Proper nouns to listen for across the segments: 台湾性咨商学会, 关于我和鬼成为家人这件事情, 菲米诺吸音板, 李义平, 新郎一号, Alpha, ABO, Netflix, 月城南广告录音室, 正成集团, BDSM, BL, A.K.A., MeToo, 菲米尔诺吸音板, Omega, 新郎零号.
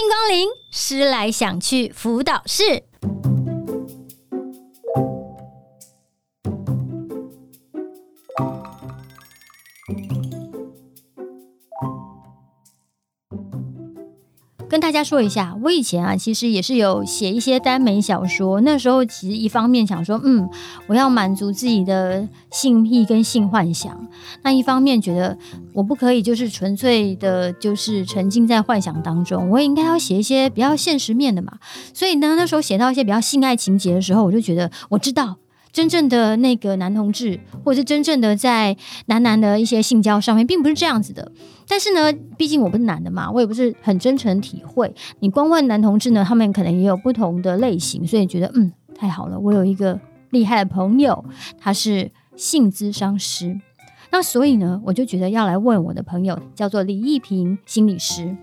迎光临思来想去辅导室。跟大家说一下，我以前啊，其实也是有写一些耽美小说。那时候其实一方面想说，我要满足自己的性癖跟性幻想；那一方面觉得我不可以就是纯粹的，就是沉浸在幻想当中，我也应该要写一些比较现实面的嘛。所以呢，那时候写到一些比较性爱情节的时候，我就觉得我知道。真正的那个男同志，或者是真正的在男男的一些性交上面，并不是这样子的。但是呢，毕竟我不是男的嘛，我也不是很真诚体会。你光问男同志呢，他们可能也有不同的类型，所以觉得太好了，我有一个厉害的朋友，他是性咨商师。那所以呢，我就觉得要来问我的朋友，叫做李义平心理师。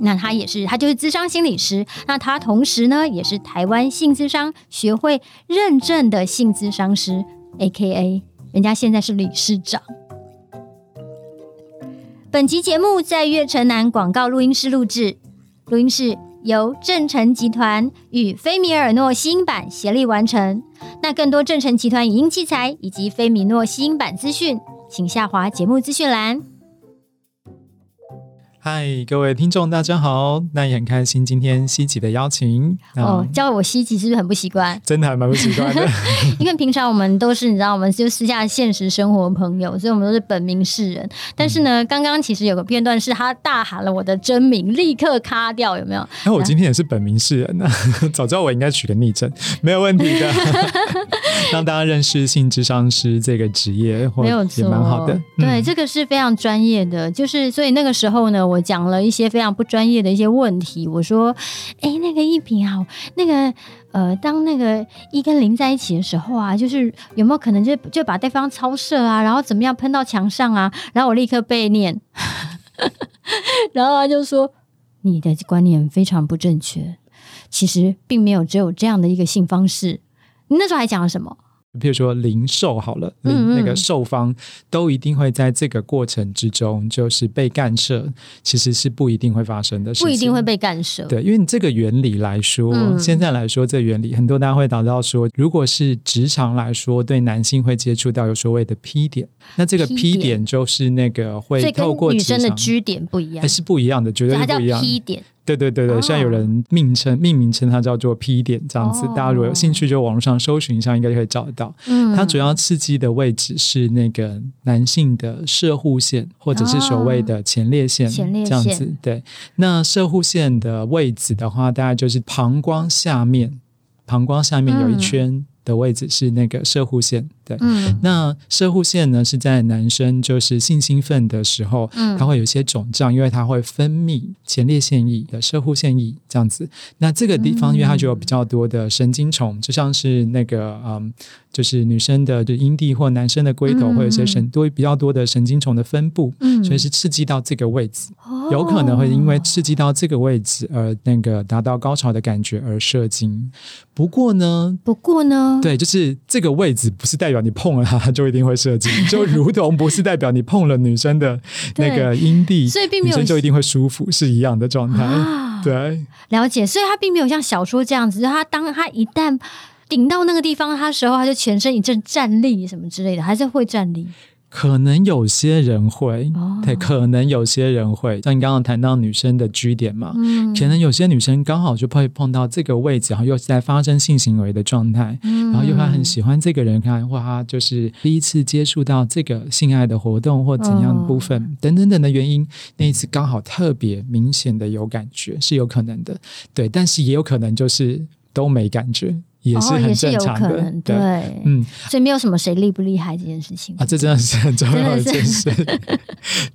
那他也是，他就是咨商心理师。那他同时呢，也是台湾性咨商学会认证的性咨商师 ，A.K.A. 人家现在是理事长。本集节目在月城南广告录音室录制，录音室由正成集团与菲米尔诺吸音板协力完成。那更多正成集团影音器材以及菲米诺吸音板资讯，请下滑节目资讯栏。嗨，各位听众大家好，那也很开心今天西吉的邀请。叫我西吉是不是很不习惯？真的还蛮不习惯的因为平常我们都是，你知道，我们就私下现实生活的朋友，所以我们都是本名示人。但是呢，刚刚其实有个片段是他大喊了我的真名，立刻卡掉，有没有？我今天也是本名示人啊早知道我应该取个昵称，没有问题的让大家认识性咨商师这个职业，没有错，也蛮好的。对，这个是非常专业的。就是所以那个时候呢，我讲了一些非常不专业的一些问题。我说那个一平啊，那个当那个一跟零在一起的时候啊，就是有没有可能就把对方超射啊，然后怎么样喷到墙上啊？然后我立刻被念然后他就说你的观念非常不正确，其实并没有只有这样的一个性方式。你那时候还讲了什么？比如说零售好了，那个受方都一定会在这个过程之中就是被干涉，其实是不一定会发生的事情，不一定会被干涉。对，因为你这个原理来说，现在来说这原理很多，大家会达到说，如果是职场来说，对男性会接触到有所谓的 P 点，那这个 P 点就是那个会透过职场，所以跟女生的 G 点不一样，是不一样的，绝对是不一样的。它叫 P 点。对对对对，现在有人命名称它叫做 P 点这样子，大家如果有兴趣就网络上搜寻一下，应该就可以找得到。它主要刺激的位置是那个男性的射护腺，或者是所谓的前列腺，这样子。对，那射护腺的位置的话，大概就是膀胱下面有一圈的位置是那个射护腺。对，那射护腺呢是在男生就是性兴奋的时候，它会有一些肿胀，因为它会分泌前列腺液的射护腺液这样子。那这个地方因为它就有比较多的神经虫，就像是那个就是女生的阴蒂或男生的龟头会有一些比较多的神经虫的分布，所以是刺激到这个位置，有可能会因为刺激到这个位置而那个达到高潮的感觉而射精。不过呢，对，就是这个位置不是代表你碰了它就一定会射精，就如同不是代表你碰了女生的那个阴蒂女生就一定会舒服，是一样的状态。对，了解。所以它并没有像小说这样子，当它一旦顶到那个地方它的时候，它就全身一阵站立什么之类的，还是会站立。可能有些人会，对，可能有些人会，像你刚刚谈到女生的 G 点嘛，可能有些女生刚好就会碰到这个位置，然后又在发生性行为的状态，然后又她很喜欢这个人，看或她就是第一次接触到这个性爱的活动或怎样的部分，等等等的原因，那一次刚好特别明显的有感觉，是有可能的。对，但是也有可能就是都没感觉。也是很正常的，也是有可能。 对，所以没有什么谁厉不厉害这件事情啊，这真的是很重要的一件事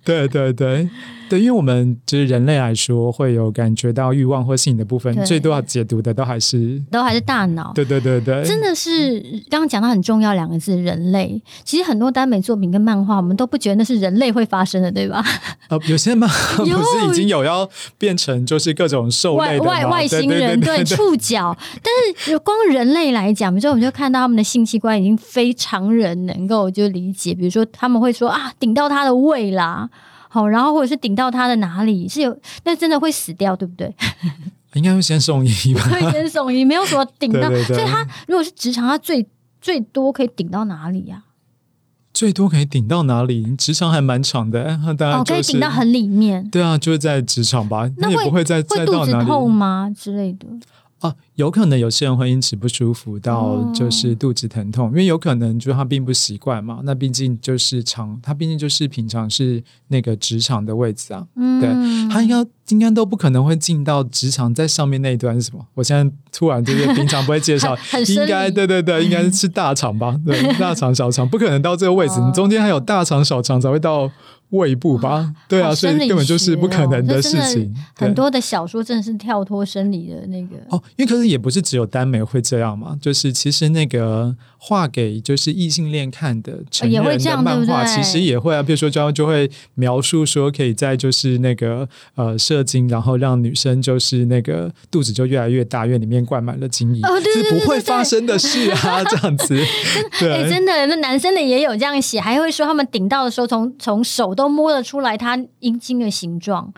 对对对对，因为我们就是人类来说，会有感觉到欲望或性的部分，最多要解读的都还是大脑。对对对对，真的是刚刚讲到很重要两个字，人类。其实很多耽美作品跟漫画，我们都不觉得那是人类会发生的，对吧？有些漫画不是已经有要变成就是各种兽类的外星人，对，触角。但是光人类来讲，比如说我们就看到他们的性器官已经非常人能够就理解，比如说他们会说啊，顶到他的胃啦。好，然后或者是顶到他的哪里是有，那真的会死掉，对不对？应该会先送医吧，会先送医，没有什么顶到。对对对，所以他如果是职场，他最多可以顶到哪里呀？最多可以顶到哪里？职场还蛮长的，大概就是，可以顶到很里面。对啊，就是在职场吧，那也不会再到哪里。会肚子痛吗之类的？啊，有可能有些人会因此不舒服到就是肚子疼痛，因为有可能就是他并不习惯嘛。那毕竟就是他毕竟就是平常是那个职场的位置啊，对，他应该都不可能会进到职场在上面那一段是什么？我现在突然就是平常不会介绍，应该对对对，应该是大肠吧，对，大肠小肠不可能到这个位置，你中间还有大肠小肠才会到胃部吧，对啊，所以根本就是不可能的事情。很多的小说真的是跳脱生理的那个哦，因为可是也不是只有耽美会这样嘛，就是其实那个画给就是异性恋看的成人的漫画，其实也会啊，比如说就会描述说可以在就是那个射精，然后让女生就是那个肚子就越来越大，因为里面灌满了精液，哦，对对对对对，是不会发生的事啊，这样子。对，欸，真的，那男生的也有这样写，还会说他们顶到的时候从手都摸得出来他阴茎的形状，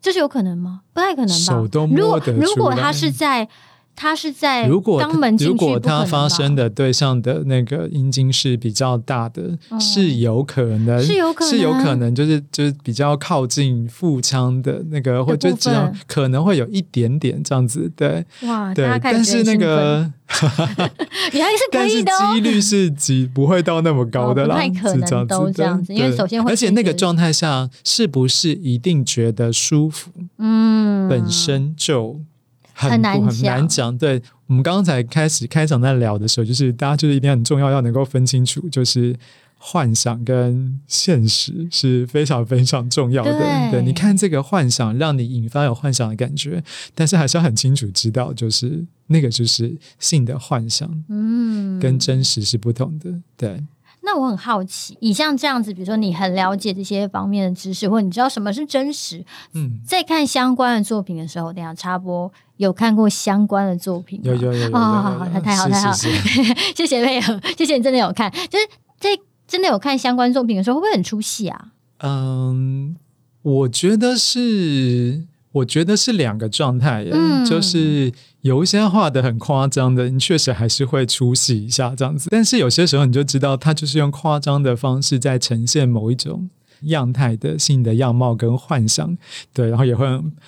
这是有可能吗？不太可能吧。手都摸得出来。如果他是在肛门进去，如果他发生的对象的那个阴茎是比较大的，是有可能，是有可能，就是比较靠近腹腔的那个，或者可能会有一点点这样子，对。哇，对，但是那个原来是可以的，哦，但是几率是不会到那么高的啦，不太可能都这样子，因为首先会，而且那个状态下是不是一定觉得舒服？本身就很难讲。对，我们刚才开场在聊的时候，就是大家就是一定很重要，要能够分清楚，就是幻想跟现实是非常非常重要的。 对，你看这个幻想让你引发有幻想的感觉，但是还是要很清楚知道就是那个就是性的幻想，跟真实是不同的。对，那我很好奇，以像这样子，比如说你很了解这些方面的知识，或者你知道什么是真实，在看相关的作品的时候，等一下插播，有看过相关的作品吗？有，好，太好太好，谢谢佩和，谢谢你真的有看，就是在真的有看相关作品的时候，会不会很出戏啊？我觉得是两个状态，就是有一些画得很夸张的，你确实还是会出戏一下这样子，但是有些时候你就知道他就是用夸张的方式在呈现某一种样态的性的样貌跟幻想。对，然后也会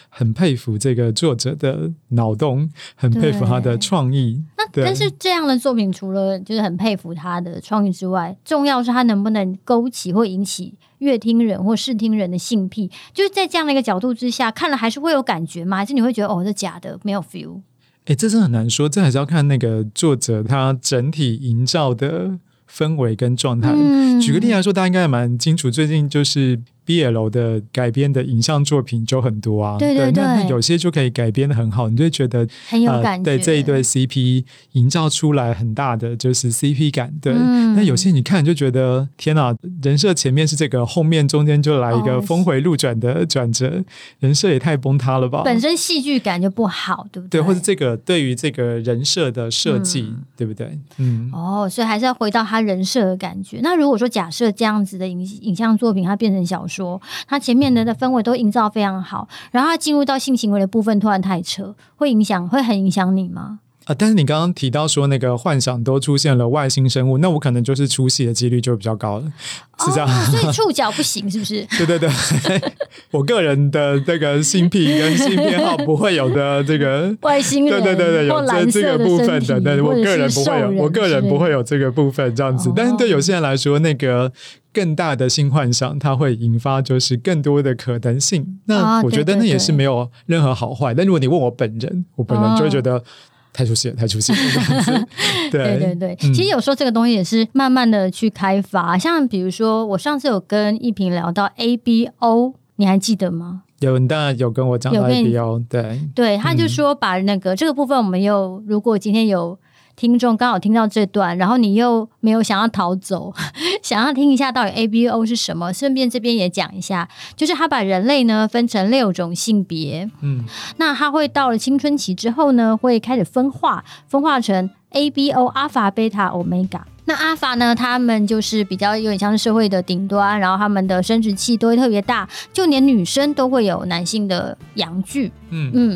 很佩服这个作者的脑洞，很佩服他的创意。那但是这样的作品除了就是很佩服他的创意之外，重要是他能不能勾起或引起乐听人或视听人的性癖，就是在这样的一个角度之下看了还是会有感觉吗？还是你会觉得哦这假的没有 feel？ 这真的很难说，这还是要看那个作者他整体营造的氛围跟状态。举个例来说，大家应该也蛮清楚，最近就是 BL 的改编的影像作品就很多啊。对，那有些就可以改编的很好，你就会觉得很有感觉，对这一对 CP 营造出来很大的就是 CP 感。对，那有些你看就觉得天哪，人设前面是这个，后面中间就来一个峰回路转的转折，人设也太崩塌了吧，本身戏剧感就不好，对不对？对，或者这个对于这个人设的设计，对不对？所以还是要回到他人设的感觉。那如果说假设这样子的影像作品它变成小说，它前面的氛围都营造非常好，然后它进入到性行为的部分突然太扯，会很影响你吗？但是你刚刚提到说那个幻想都出现了外星生物，那我可能就是出戏的几率就比较高了，是这样。所以触角不行是不是？对，我个人的这个性癖跟性偏好不会有的这个外星人，对，有这个部分的，但我个人不会有，这个部分这样子。但是对有些人来说，那个更大的性幻想它会引发就是更多的可能性，那我觉得那也是没有任何好坏。但如果你问我本人，就会觉得太出戏了，对，其实有时候这个东西也是慢慢的去开发，像比如说我上次有跟一平聊到 ABO， 你还记得吗？有，你当然有跟我讲到 ABO， 对，他就说把那个这个部分我们又，如果今天有听众刚好听到这段，然后你又没有想要逃走，想要听一下到底 ABO 是什么，顺便这边也讲一下，就是他把人类呢分成6种性别，那他会到了青春期之后呢，会开始分化成 ABO、Alpha、Beta、Omega。那阿法呢，他们就是比较有点像是社会的顶端，然后他们的生殖器都会特别大，就连女生都会有男性的阳具。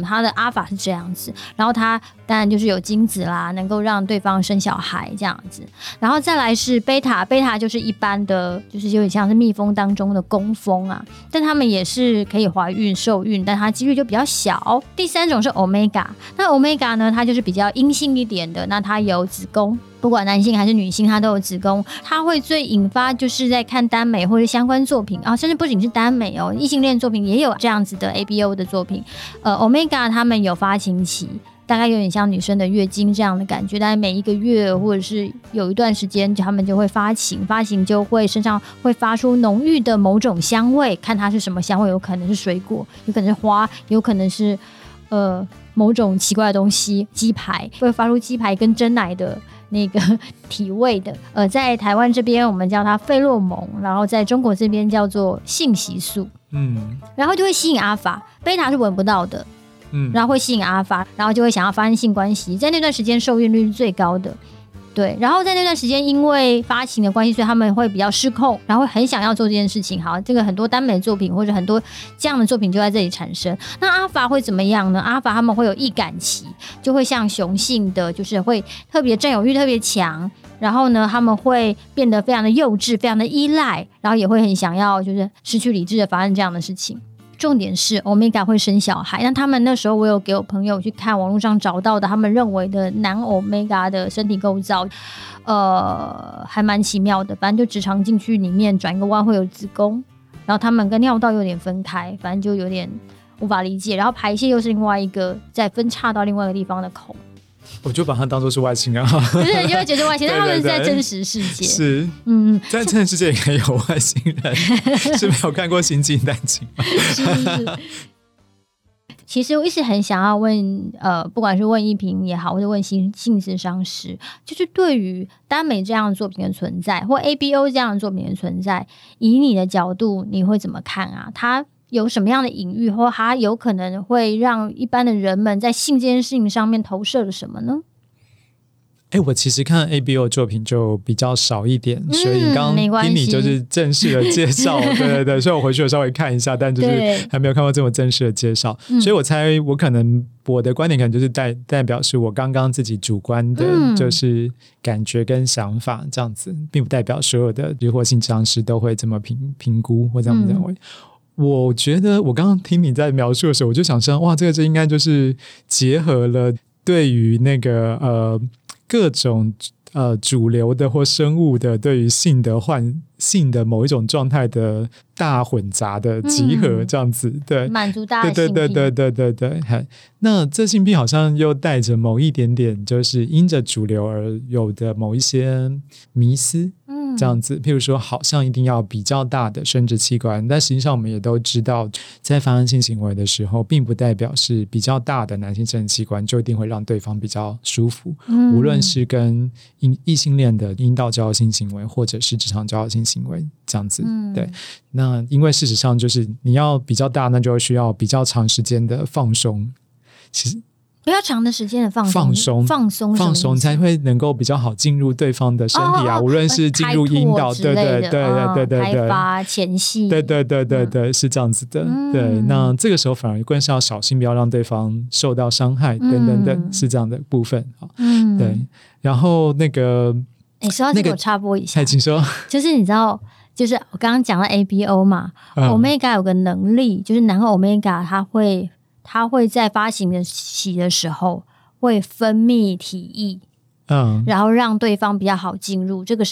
他的阿法是这样子，然后他当然就是有精子啦，能够让对方生小孩这样子。然后再来是贝塔，贝塔就是一般的，就是有点像是蜜蜂当中的工蜂啊，但他们也是可以怀孕受孕，但它几率就比较小。第三种是 Omega， 那 Omega 呢，它就是比较阴性一点的，那它有子宫，不管男性还是女性，它都有子宫。它会最引发就是在看耽美或者相关作品啊，甚至不仅是耽美哦，异性恋作品也有这样子的 ABO 的作品。Omega 他们有发情期，大概有点像女生的月经这样的感觉，但每一个月或者是有一段时间他们就会发情，发情就会身上会发出浓郁的某种香味，看它是什么香味，有可能是水果，有可能是花，有可能是某种奇怪的东西，鸡排会发出鸡排跟真奶的那个体味的。在台湾这边我们叫它费洛蒙，然后在中国这边叫做性激素。然后就会吸引阿法，贝塔是闻不到的。然后会吸引阿法，然后就会想要发生性关系，在那段时间受孕率是最高的。对，然后在那段时间因为发情的关系，所以他们会比较失控，然后很想要做这件事情。好，这个很多耽美作品或者很多这样的作品就在这里产生。那阿法会怎么样呢？阿法他们会有易感期，就会像雄性的，就是会特别占有欲特别强，然后呢他们会变得非常的幼稚，非常的依赖，然后也会很想要就是失去理智的发生这样的事情。重点是 Omega 会生小孩，但他们那时候我有给我朋友去看网络上找到的他们认为的男 Omega 的身体构造，还蛮奇妙的。反正就直肠进去里面转一个弯会有子宫，然后他们跟尿道有点分开，反正就有点无法理解。然后排泄又是另外一个再分叉到另外一个地方的口，我就把它当作是外星人啊，不是就会觉得外星人，但他们是在真实世界。是，在真实世界也有外星人，是没有看过《星际大战》吗？是。其实我一直很想要问，不管是问一平也好，或者问性諮商师，就是对于耽美这样的作品的存在，或 ABO 这样的作品的存在，以你的角度，你会怎么看啊？它有什么样的隐喻，或它有可能会让一般的人们在性这件事情上面投射了什么呢？我其实看 ABO 作品就比较少一点，所以刚刚听你就是正式的介绍，对，所以我回去有稍微看一下，但就是还没有看过这么正式的介绍，所以我猜我可能我的观点可能就是代表是我刚刚自己主观的就是感觉跟想法这样子，并不代表所有的或性諮商师都会这么评估或这样认为。我觉得我刚刚听你在描述的时候，我就想说，哇，这个就应该就是结合了对于那个各种主流的或生物的对于性的某一种状态的大混杂的集合这样子，对，满足大家的性癖，对。那这性癖好像又带着某一点点，就是因着主流而有的某一些迷思。这样子，譬如说好像一定要比较大的生殖器官，但实际上我们也都知道，在发生性行为的时候并不代表是比较大的男性生殖器官就一定会让对方比较舒服，无论是跟异性恋的阴道交性行为或者是直肠交性行为这样子，对。那因为事实上就是你要比较大，那就需要比较长时间的放松，其实比较长的时间的放松才会能够比较好进入对方的身体啊，无论是进入阴道，对，开发前戏，对，是这样子的，对。那这个时候反而更是要小心，不要让对方受到伤害，等等，是这样的部分，对。然后那个，说到这个我插播一下，请说，就是你知道。就是我刚刚讲了 ABO 嘛， Omega 有个能力，就是男 Omega 它会在发情的期的时候会分泌体液，然后让对方比较好进入，这个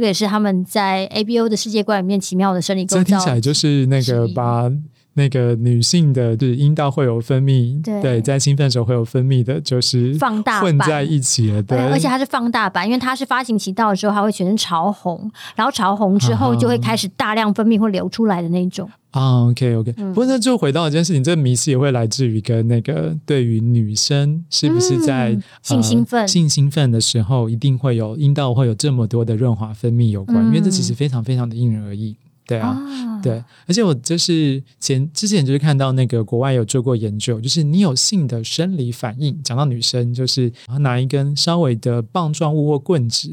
也是他们在 ABO 的世界观里面奇妙的生理构造。这听起来就是那个把那个女性的阴道会有分泌， 对，在兴奋的时候会有分泌的，就是放大混在一起了，对，而且它是放大版，因为它是发情期到的时候它会全身潮红，然后潮红之后就会开始大量分泌或流出来的那种啊，OK，不过那就回到一件事情，这迷思也会来自于跟那个对于女生是不是在性兴奋的时候一定会有阴道会有这么多的润滑分泌有关，因为这其实非常非常的因人而异。对啊，对，而且我就是之前就是看到那个国外有做过研究，就是你有性的生理反应，讲到女生就是拿一根稍微的棒状物或棍子，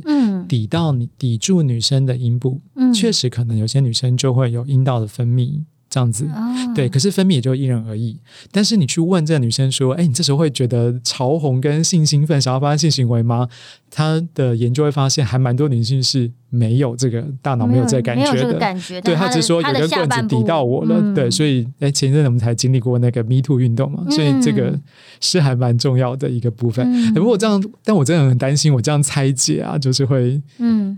抵住女生的阴部，确实可能有些女生就会有阴道的分泌这样子，对，可是分泌也就因人而异。但是你去问这个女生说，你这时候会觉得潮红跟性兴奋想要发生性行为吗？她的研究会发现还蛮多女性是没有这个，大脑没有这个感觉的，没有这个感觉，对，她只说有根棍子抵到我了，对，所以前一阵我们才经历过那个 MeToo 运动嘛，所以这个是还蛮重要的一个部分。不过这样，但我真的很担心我这样拆解啊，就是会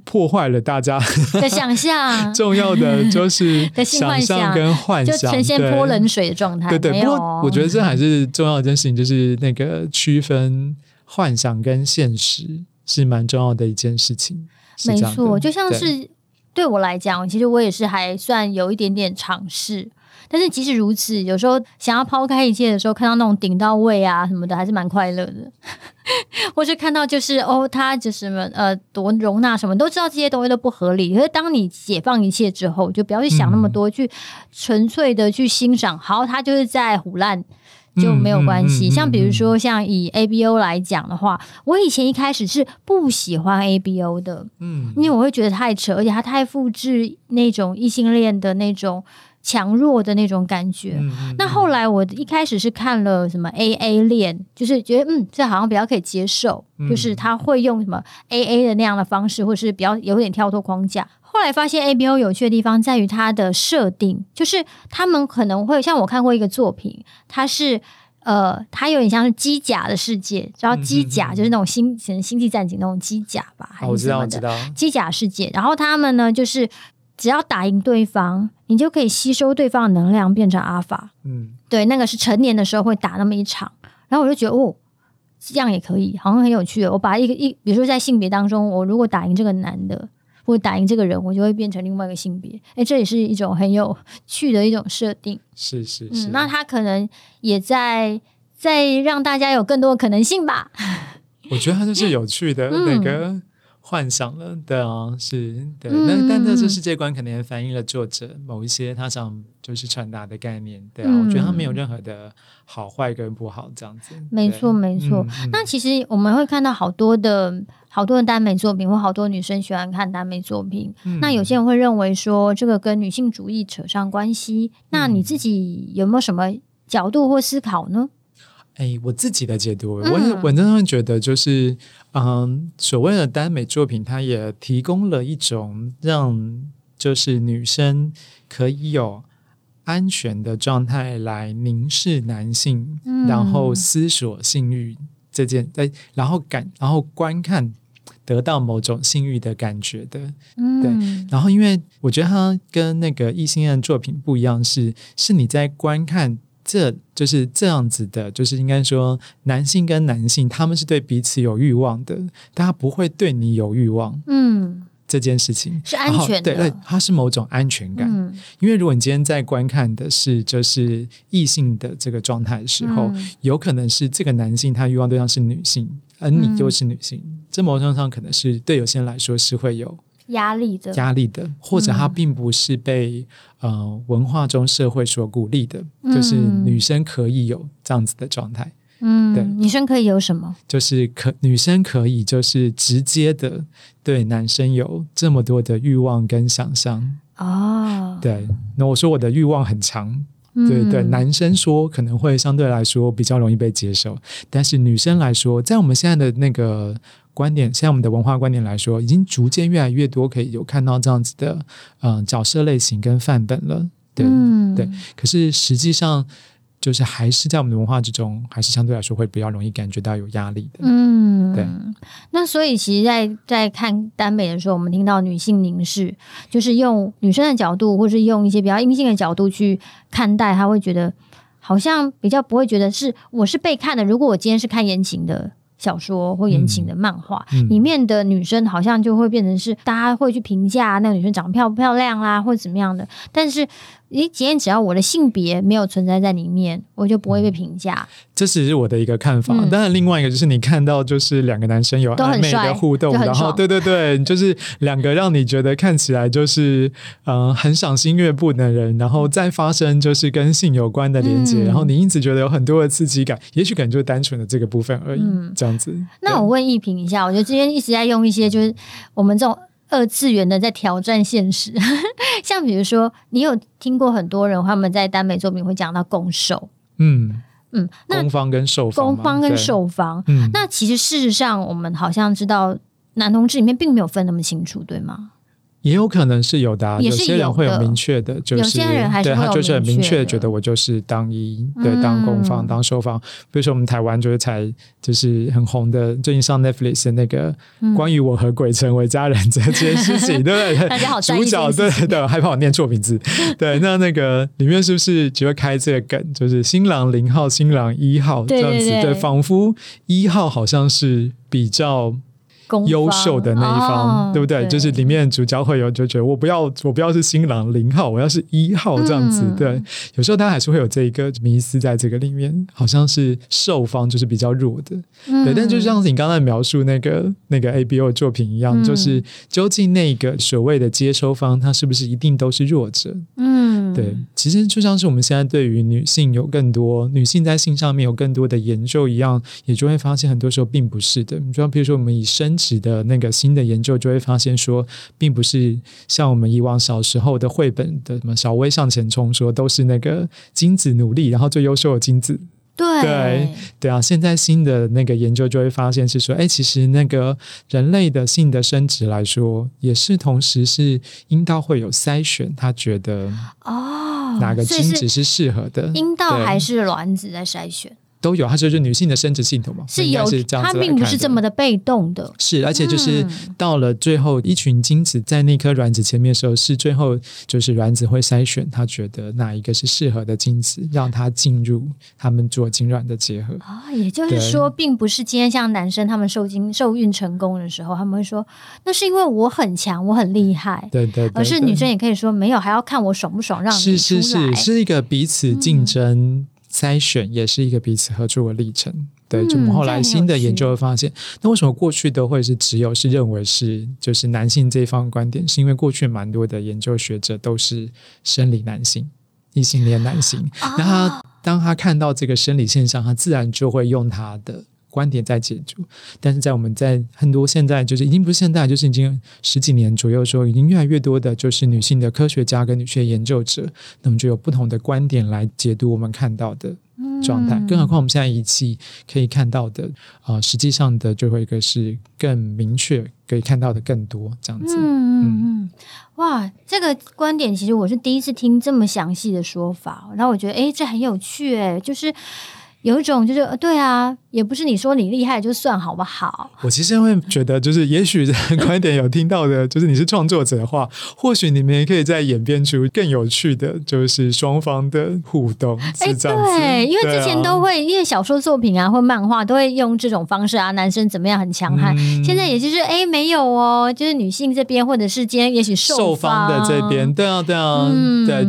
破坏了大家的想象重要的就是想象跟幻想，就呈现泼冷水的状态。对对，不过我觉得这还是重要的一件事情，就是那个区分幻想跟现实是蛮重要的一件事情。没错，就像是对我来讲，其实我也是还算有一点点尝试，但是即使如此，有时候想要抛开一切的时候，看到那种顶到位啊什么的，还是蛮快乐的。或是看到就是他就是多容纳什么，都知道这些东西都不合理，可是当你解放一切之后，就不要去想那么多，去纯粹的去欣赏，好，他就是在唬烂就没有关系。像比如说像以 ABO 来讲的话，我以前一开始是不喜欢 ABO 的，因为我会觉得太扯，而且它太复制那种异性恋的那种强弱的那种感觉。那后来我一开始是看了什么 AA 恋，就是觉得这好像比较可以接受，就是他会用什么 AA 的那样的方式，或是比较有点跳脱框架。后来发现 ABO 有趣的地方在于它的设定，就是他们可能会像我看过一个作品，它是它有点像是机甲的世界，然后机甲就是那种星际战警那种机甲吧，还是什么的，我知道机甲世界。然后他们呢，就是只要打赢对方，你就可以吸收对方的能量变成 Alpha。对，那个是成年的时候会打那么一场，然后我就觉得这样也可以，好像很有趣。我把比如说在性别当中，我如果打赢这个男的，或打赢这个人，我就会变成另外一个性别。这也是一种很有趣的一种设定。是是是，那他可能也在让大家有更多的可能性吧。我觉得他就是有趣的那个幻想了，对啊，是对。但这世界观可能也反映了作者某一些他想就是传达的概念，对啊，我觉得他没有任何的好坏跟不好这样子。没错没错。那其实我们会看到好多的耽美作品，或好多女生喜欢看耽美作品，那有些人会认为说这个跟女性主义扯上关系，那你自己有没有什么角度或思考呢？我自己的解读，我真的觉得就是所谓的耽美作品，它也提供了一种让就是女生可以有安全的状态来凝视男性，然后思索性欲这件，然后观看得到某种性欲的感觉的，对。然后因为我觉得它跟那个异性恋作品不一样，是你在观看。这就是这样子的，就是应该说男性跟男性他们是对彼此有欲望的，但他不会对你有欲望，这件事情是安全的，对，它是某种安全感，因为如果你今天在观看的是就是异性的这个状态的时候，有可能是这个男性他欲望对象是女性，而你就是女性，这某种程度上可能是对有些人来说是会有压力的，或者它并不是被文化中社会所鼓励的，就是女生可以有这样子的状态。对，女生可以有什么？就是女生可以就是直接的对男生有这么多的欲望跟想象。对，那我说我的欲望很长。对对，男生说可能会相对来说比较容易被接受，但是女生来说，在我们现在的那个观点，现在我们的文化观点来说，已经逐渐越来越多可以有看到这样子的角色类型跟范本了，对，对。可是实际上就是还是在我们的文化之中，还是相对来说会比较容易感觉到有压力的。对。那所以其实在看耽美的时候，我们听到女性凝视，就是用女生的角度，或是用一些比较阴性的角度去看待，她会觉得好像比较不会觉得是我是被看的。如果我今天是看言情的小说或言情的漫画，里面的女生好像就会变成是大家会去评价那个女生长得漂不漂亮啦，或怎么样的。但是今天只要我的性别没有存在在里面，我就不会被评价。这只是我的一个看法。当然另外一个就是你看到就是两个男生有暧昧的互动，然后对对对，就是两个让你觉得看起来就是很赏心悦目的人，然后再发生就是跟性有关的连结，然后你因此觉得有很多的刺激感，也许可能就单纯的这个部分而已，这样子。那我问一评一下，我觉得今天一直在用一些就是我们这种二次元的在挑战现实像比如说你有听过很多人他们在耽美作品会讲到攻受，攻方跟受方，那其实事实上我们好像知道男同志里面并没有分那么清楚，对吗？也有可能是有的，有些人会有明确的，就是有些人还是会有明确的，对，他就是很明确觉得我就是当一，对，当攻方当受方。比如说我们台湾就是才就是很红的，最近上 Netflix 的那个关于我和鬼成为家人这件事情，对不对？大家好在意，主角对对，害怕我念错名字。对，那个里面是不是就会开这个梗，就是新郎零号、新郎一号这样子？对，仿佛一号好像是比较优秀的那一方，对不对？就是里面主角会有就觉得我不要是新郎零号，我要是一号这样子。对，有时候他还是会有这一个迷思在这个里面，好像是受方就是比较弱的，对。但就像你刚才描述那个 ABO 作品一样，就是究竟那个所谓的接收方，他是不是一定都是弱者？对。其实就像是我们现在对于女性在性上面有更多的研究一样，也就会发现很多时候并不是的。就像比如说我们以身的那个新的研究就会发现说，并不是像我们以往小时候的绘本的什么小薇向前冲说都是那个精子努力，然后最优秀的精子，对啊，现在新的那个研究就会发现是说，其实那个人类的性的生殖来说，也是同时是阴道会有筛选，他觉得哪个精子是适合的，阴道还是卵子在筛选都有，它就是女性的生殖系统嘛，是有，它并不是这么的被动的。是，而且就是到了最后，一群精子在那颗卵子前面的时候，是最后就是卵子会筛选，他觉得哪一个是适合的精子，让它进入他们做精卵的结合。也就是说，并不是今天像男生他们受孕成功的时候，他们会说那是因为我很强，我很厉害，对，而是女生也可以说没有，还要看我爽不爽，让你出来。是一个彼此竞争。筛选也是一个彼此合作的历程，对，就后来新的研究会发现，那为什么过去都会是只有是认为是就是男性这一方的观点，是因为过去蛮多的研究学者都是生理男性、异性恋男性，那他当他看到这个生理现象，他自然就会用他的观点在解读。但是在我们在很多现在就是已经不是现在，就是已经十几年左右说，已经越来越多的就是女性的科学家跟女性研究者，那么就有不同的观点来解读我们看到的状态。更何况我们现在仪器可以看到的实际上的就会一个是更明确，可以看到的更多这样子。哇，这个观点其实我是第一次听这么详细的说法，然后我觉得这很有趣，就是有一种就是对啊，也不是你说你厉害就算好不好。我其实会觉得就是也许观点有听到的就是你是创作者的话，或许你们也可以再演变出更有趣的就是双方的互动是这样子。对，因为之前都会因为小说作品啊或漫画都会用这种方式啊，男生怎么样很强悍，现在也就是没有就是女性这边或者是今天也许受方的这边，对，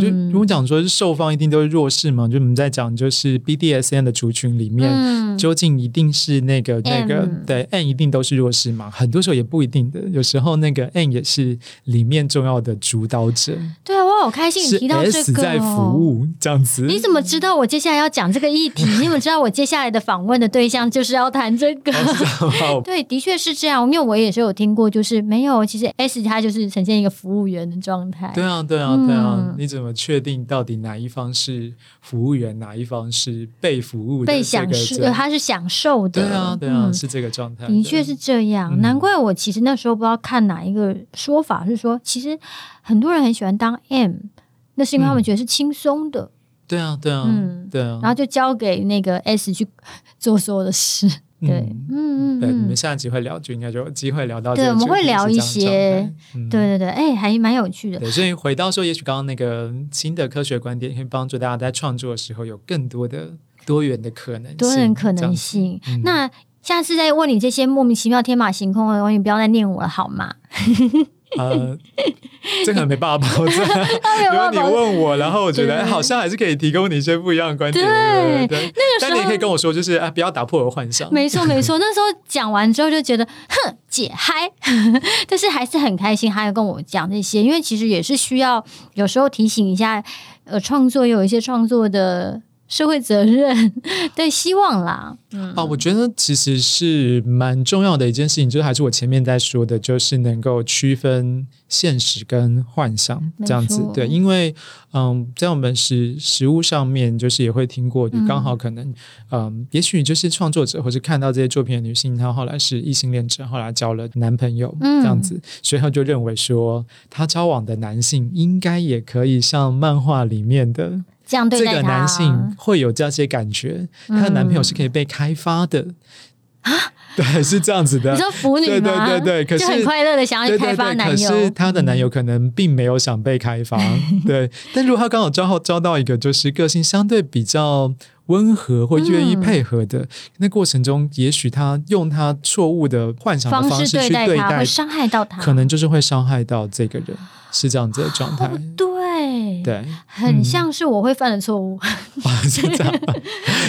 就如果讲说是受方一定都是弱势嘛，就我们在讲就是 BDSM 的族群里面，究竟一定是那个 M， 对 N 一定都是弱势嘛？很多时候也不一定的，有时候那个 N 也是里面重要的主导者。对啊，我好开心你提到这个，是 S 在服务这样子。你怎么知道我接下来要讲这个议题？你怎么知道我接下来的访问的对象就是要谈这个？对，的确是这样。因为我也是有听过，就是没有，其实 S 它就是呈现一个服务员的状态。对啊，你怎么确定到底哪一方是服务员，哪一方是被服务？被享受，他是享受的。对啊，是这个状态，的确是这样。难怪我其实那时候不知道看哪一个说法是说，其实很多人很喜欢当 M， 那是因为他们觉得是轻松的。对啊，然后就交给那个 S 去做所有的事。对，你们下集会聊，就应该就有机会聊到这个。对，我们会聊一些，对，还蛮有趣的。对，所以回到说，也许刚刚那个新的科学观点，可以帮助大家在创作的时候有更多的多元可能性。那下次再问你这些莫名其妙天马行空的东西，不要再念我了好吗？这可能没办法保证。如果你问我，然后我觉得好像还是可以提供你一些不一样的观点。对，对那个时候，但你也可以跟我说，就是不要打破我的幻想。没错，没错。那时候讲完之后就觉得，哼，姐嗨，但是还是很开心，还有跟我讲这些，因为其实也是需要有时候提醒一下，创作有一些创作的社会责任，对，希望啦。啊，我觉得其实是蛮重要的一件事情，就是还是我前面在说的，就是能够区分现实跟幻想这样子。对，因为在我们实务上面，就是也会听过，就刚好可能也许就是创作者或是看到这些作品的女性，她后来是异性恋者，后来交了男朋友这样子，所以她就认为说，她交往的男性应该也可以像漫画里面的。这个男性会有这些感觉，他的男朋友是可以被开发的啊，对，是这样子的。你说腐女吗？对对对，可是就很快乐的想要去开发男友，可是他的男友可能并没有想被开发，对。但如果他刚好招到一个就是个性相对比较温和或愿意配合的，那过程中也许他用他错误的幻想的方式去对待他，会伤害到他，可能就是会伤害到这个人，是这样子的状态。对，很像是我会犯的错误。是这样，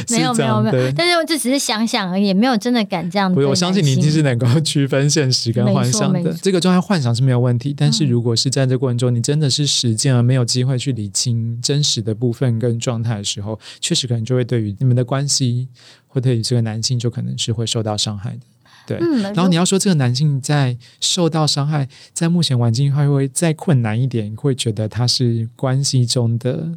没有没有没有，但是我就只是想想而已，也没有真的敢这样。我相信你一定是能够区分现实跟幻想的，这个状态幻想是没有问题，但是如果是在这过程中你真的是实践而没有机会去理清真实的部分跟状态的时候，确实可能就会对于你们的关系或对于这个男性就可能是会受到伤害的。对，然后你要说这个男性在受到伤害，在目前环境会再困难一点，会觉得他是关系中的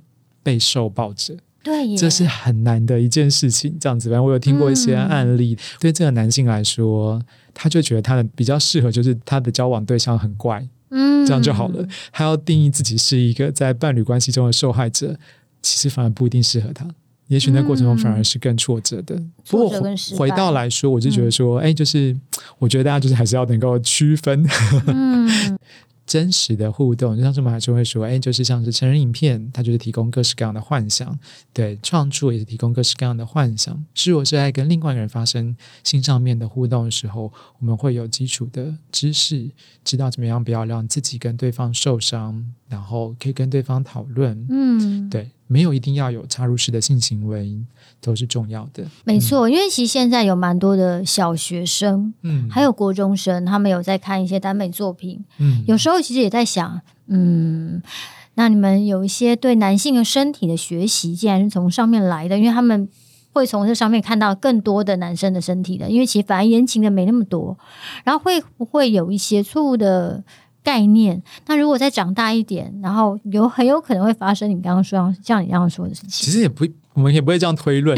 被受暴者。对耶，这是很难的一件事情。这样子，反正我有听过一些案例，对这个男性来说，他就觉得他的比较适合就是他的交往对象很怪，这样就好了。他要定义自己是一个在伴侣关系中的受害者，其实反而不一定适合他。也许那过程中反而是更挫折的。不过回到来说，我就觉得说，就是我觉得大家就是还是要能够区分真实的互动，就像是我们还是会说，就是像是成人影片，它就是提供各式各样的幻想，对，创作也是提供各式各样的幻想。如果是在跟另外一个人发生性上面的互动的时候，我们会有基础的知识，知道怎么样不要让自己跟对方受伤，然后可以跟对方讨论，对。没有一定要有插入式的性行为都是重要的，没错，因为其实现在有蛮多的小学生还有国中生，他们有在看一些耽美作品，有时候其实也在想，那你们有一些对男性的身体的学习竟然是从上面来的，因为他们会从这上面看到更多的男生的身体的，因为其实反而言情的没那么多，然后会不会有一些错误的概念，那如果再长大一点，然后很有可能会发生你刚刚说像你刚刚说的事情。其实也不，我们也不会这样推论，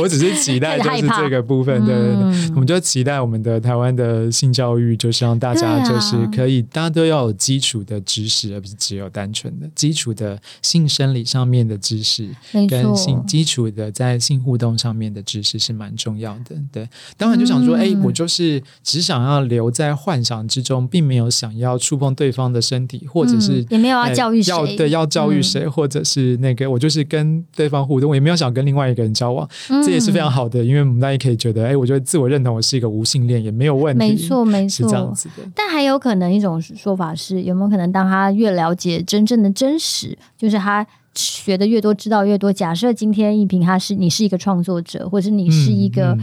我只是期待就是这个部分的，我们就期待我们的台湾的性教育，就是让大家就是可以，大家都要有基础的知识，而不是只有单纯的基础的性生理上面的知识，跟性基础的在性互动上面的知识是蛮重要的。对，当然就想说，我就是只想要留在幻想之中，并没有想要触碰对方的身体，或者是也没有要教育谁，对，要教育谁，或者是那个我就是跟对方互动，我也没有想跟另外一个人交往，这也是非常好的，因为我们大家可以觉得，我觉得自我认同我是一个无性恋也没有问题，没错没错，是这样子的。但还有可能一种说法是，有没有可能当他越了解真正的真实，就是他学的越多，知道越多。假设今天一平你是一个创作者，或者你是一个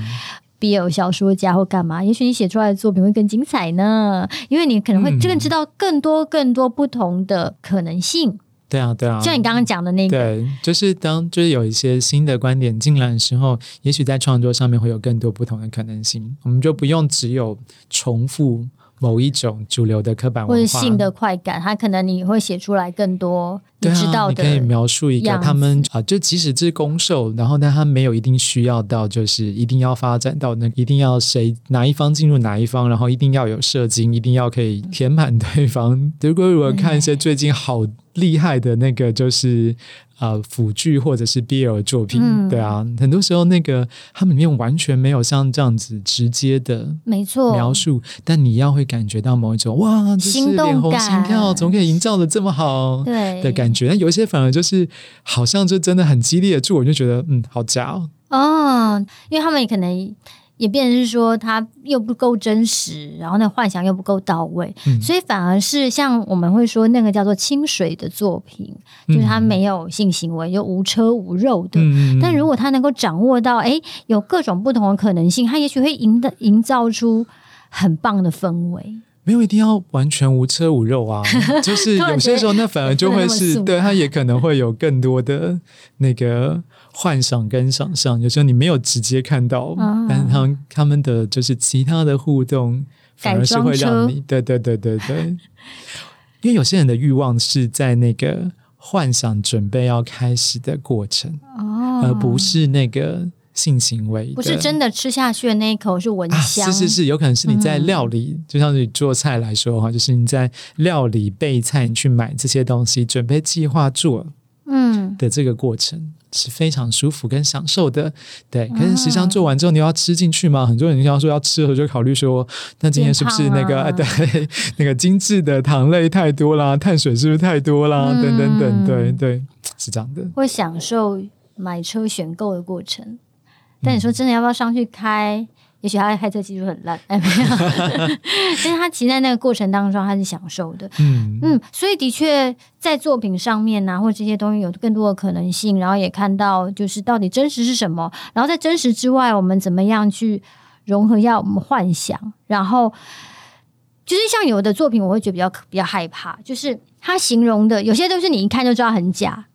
BL 小说家或干嘛，也许你写出来的作品会更精彩呢，因为你可能会真的知道更多不同的可能性。对啊对啊，像你刚刚讲的那个，对，就是当有一些新的观点进来的时候，也许在创作上面会有更多不同的可能性，我们就不用只有重复某一种主流的刻板文化或者性的快感，它可能你会写出来更多你知道的。对啊，你可以描述一个他们就即使是攻受，然后但他没有一定需要到就是一定要发展到一定要谁哪一方进入哪一方，然后一定要有射精，一定要可以填满对方。如果我看一些最近好厉害的那个就是腐剧或者是 BL 作品，对啊，很多时候那个他们里面完全没有像这样子直接的描述，但你要会感觉到某一种哇，就是脸红心跳，怎么可以营造的这么好的感觉。但有一些反而就是好像就真的很激烈的，我就觉得好假哦，因为他们可能也变成是说它又不够真实，然后那幻想又不够到位，所以反而是像我们会说那个叫做清水的作品，就是它没有性行为，就无车无肉的。但如果它能够掌握到有各种不同的可能性，它也许会营造出很棒的氛围。没有一定要完全无车无肉啊，就是有些时候那反而就会是对它也可能会有更多的那个幻想跟想象，有时候你没有直接看到，但是他们的就是其他的互动反而是会让你对因为有些人的欲望是在那个幻想准备要开始的过程，而不是那个性行为，不是真的吃下去的那一口是闻香，是有可能是你在料理，就像你做菜来说的话，就是你在料理备菜，你去买这些东西准备计划做的这个过程是非常舒服跟享受的，对。可是实际上做完之后你要吃进去吗？很多人要说要吃的时候就考虑说，那今天是不是那个对那个精致的糖类太多啦，碳水是不是太多啦，等等对是这样的。会享受买车选购的过程，但你说真的要不要上去开，也许他的开车技术很烂，没有但是他其实在那个过程当中他是享受的，所以的确在作品上面啊，或这些东西有更多的可能性，然后也看到就是到底真实是什么，然后在真实之外我们怎么样去融合要我们幻想。然后就是像有的作品我会觉得比较害怕，就是他形容的有些都是你一看就知道很假，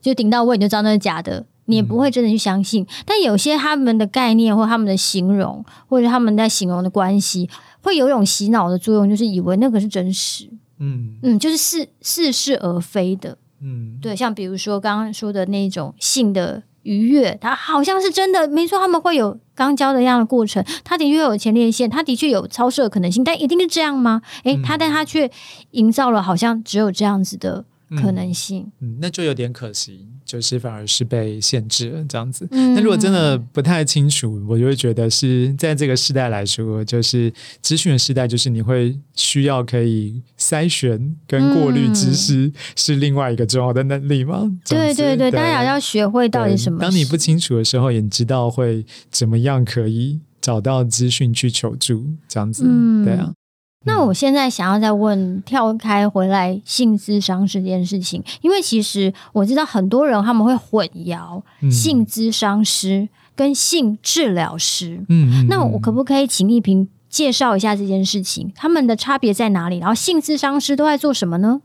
就顶到位你就知道那是假的，你也不会真的去相信，但有些他们的概念或他们的形容或者他们在形容的关系会有一种洗脑的作用，就是以为那个是真实，就是似是而非的，对，像比如说刚刚说的那种性的愉悦，它好像是真的没错，他们会有刚交的一样的过程，它的确有前列腺，它的确有超射的可能性，但一定是这样吗？但它却营造了好像只有这样子的可能性，那就有点可惜，就是反而是被限制了这样子。那如果真的不太清楚，我就会觉得是在这个时代来说，就是资讯的时代，就是你会需要可以筛选跟过滤知识，是另外一个重要的能力吗？对，大家要学会到底什么。当你不清楚的时候，也知道会怎么样可以找到资讯去求助这样子，对啊。那我现在想要再问，跳开回来性谘商这件事情，因为其实我知道很多人他们会混淆性谘商师跟性治疗师，那我可不可以请一平介绍一下这件事情，他们的差别在哪里？然后性谘商师都在做什么呢？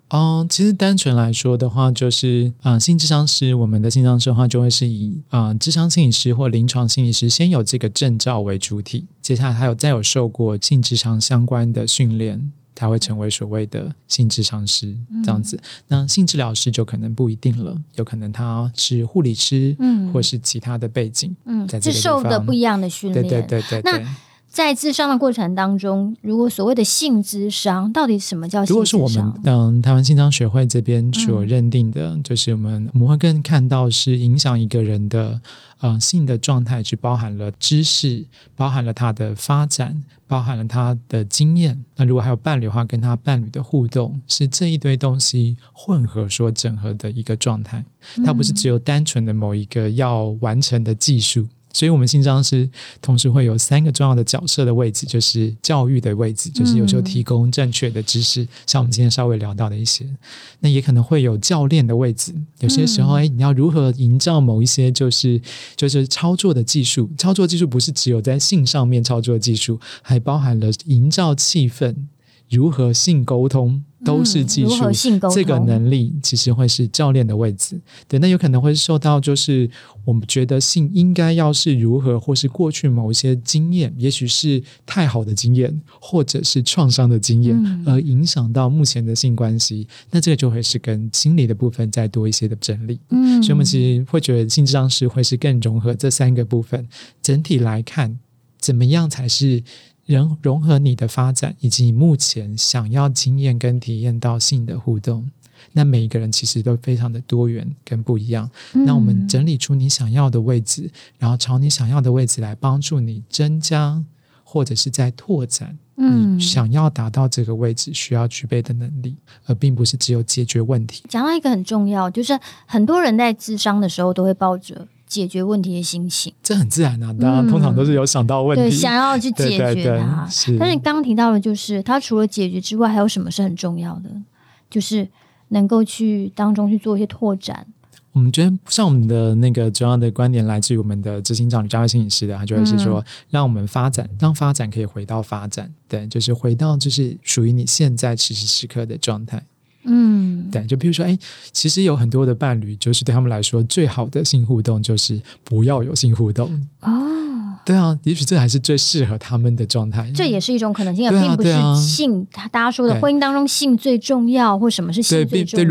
其实单纯来说的话，就是性谘商师，我们的性谘商师的话，就会是以谘商心理师或临床心理师先有这个证照为主体，接下来再有受过性谘商相关的训练，才会成为所谓的性谘商师这样子。那性治疗师就可能不一定了，有可能他是护理师，或是其他的背景，在这个地方受的不一样的训练。对。那在谘商的过程当中，如果所谓的性谘商，到底什么叫性谘商？如果是我们台湾性谘商学会这边所认定的，就是我们会更看到是影响一个人的性的状态，是包含了知识，包含了他的发展，包含了他的经验。那如果还有伴侣的话，跟他伴侣的互动，是这一堆东西混合所整合的一个状态，它不是只有单纯的某一个要完成的技术。所以我们性谘商师同时会有三个重要的角色的位置，就是教育的位置，就是有时候提供正确的知识，像我们今天稍微聊到的一些。那也可能会有教练的位置，有些时候你要如何营造某一些就是操作的技术，操作技术不是只有在性上面操作技术，还包含了营造气氛，如何性沟通都是技术，这个能力其实会是教练的位置。对，那有可能会受到就是我们觉得性应该要是如何，或是过去某些经验，也许是太好的经验，或者是创伤的经验，而影响到目前的性关系，那这个就会是跟心理的部分再多一些的整理。所以我们其实会觉得性谘商师会是更融合这三个部分，整体来看怎么样才是融合你的发展，以及目前想要经验跟体验到性的互动。那每一个人其实都非常的多元跟不一样，那我们整理出你想要的位置，然后朝你想要的位置来帮助你增加或者是在拓展你想要达到这个位置需要具备的能力，而并不是只有解决问题。讲到一个很重要，就是很多人在谘商的时候都会抱着解决问题的心情，这很自然啊，大家通常都是有想到问题，对，想要去解决它。但是你刚刚提到的就是它除了解决之外还有什么是很重要的，就是能够去当中去做一些拓展。我们觉得像我们的那个主要的观点来自于我们的执行长与教育心理师的，他就会是说、让我们发展，让发展可以回到发展，对，就是回到就是属于你现在此时此刻的状态。嗯，对，就比如说其实有很多的伴侣就是对他们来说最好的性互动就是不要有性互动哦，对啊，也许这还是最适合他们的状态，这也是一种可能性，并不是性、大家说的婚姻当中性最重要或什么是性最重要。对，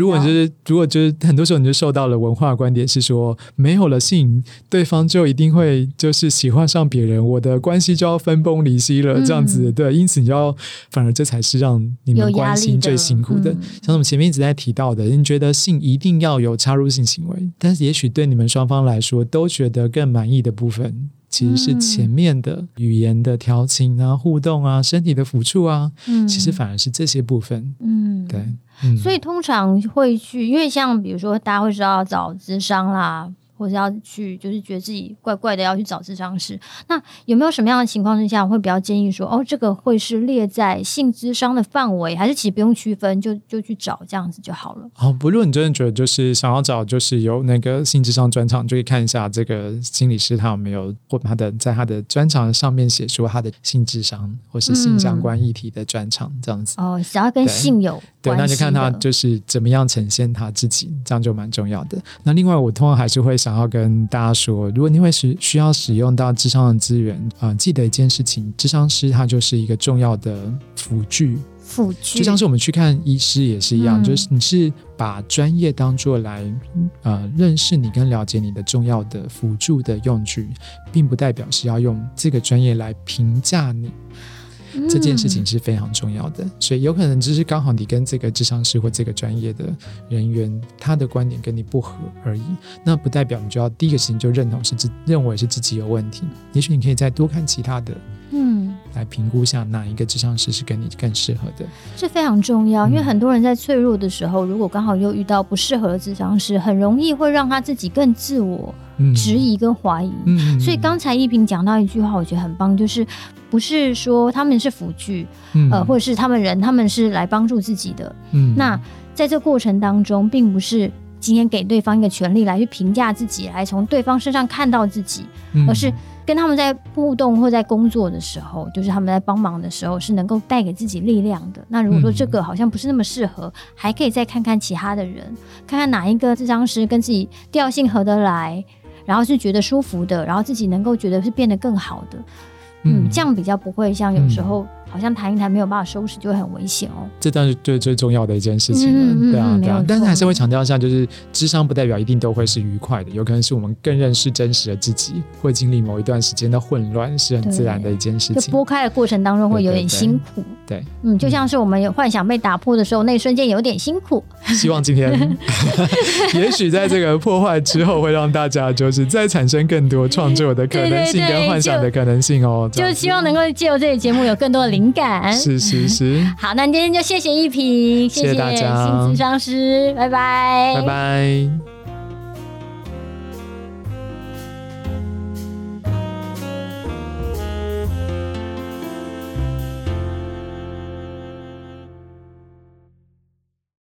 如果就是很多时候你就受到了文化观点是说没有了性对方就一定会就是喜欢上别人，我的关系就要分崩离析了、这样子，对，因此你要反而这才是让你们关系最辛苦的、像前面一直在提到的，你觉得性一定要有插入性行为，但是也许对你们双方来说都觉得更满意的部分其实是前面的语言的调情啊、互动啊、身体的抚触啊、其实反而是这些部分。对，所以通常会去，因为像比如说大家会知道找咨商啦，或者要去就是觉得自己怪怪的要去找咨商师，那有没有什么样的情况之下我会比较建议说这个会是列在性咨商的范围，还是其实不用区分就去找这样子就好了？不论你真的觉得就是想要找就是有那个性咨商专场，就可以看一下这个心理师他有没有或他的在他的专场上面写出他的性咨商或是性相关议题的专场这样子。只要跟性有关系的，对，那就看他就是怎么样呈现他自己，这样就蛮重要的。那另外我通常还是会想要跟大家说，如果你会需要使用到咨商的资源记得一件事情，咨商师他就是一个重要的辅具，就像是我们去看医师也是一样，就是你是把专业当作来认识你跟了解你的重要的辅助的用具，并不代表是要用这个专业来评价你，这件事情是非常重要的。所以有可能就是刚好你跟这个咨商师或这个专业的人员他的观点跟你不合而已，那不代表你就要第一个事情就认为是自己有问题，也许你可以再多看其他的来评估下哪一个咨商师是跟你更适合的，这非常重要。因为很多人在脆弱的时候如果刚好又遇到不适合的咨商师，很容易会让他自己更自我质疑跟怀疑。所以刚才一平讲到一句话我觉得很棒，就是不是说他们是辅具、或者是他们是来帮助自己的，那在这过程当中并不是今天给对方一个权利来去评价自己，来从对方身上看到自己，而是跟他们在互动或在工作的时候，就是他们在帮忙的时候是能够带给自己力量的。那如果说这个好像不是那么适合，还可以再看看其他的人，看看哪一个咨商师跟自己调性合得来，然后是觉得舒服的，然后自己能够觉得是变得更好的。这样比较不会像有时候好像谈一谈没有办法收拾就会很危险哦，这当然是最重要的一件事情了。对啊，但是还是会强调一下，就是咨商不代表一定都会是愉快的，有可能是我们更认识真实的自己，会经历某一段时间的混乱是很自然的一件事情，就拨开的过程当中会有点辛苦。 对，就像是我们有幻想被打破的时候那一瞬间有点辛苦，希望今天也许在这个破坏之后会让大家就是再产生更多创作的可能性跟幻想的可能性哦。就希望能够借由这个节目有更多的灵感。是好，那今天就谢谢一平，谢谢大家，性咨商师，拜拜。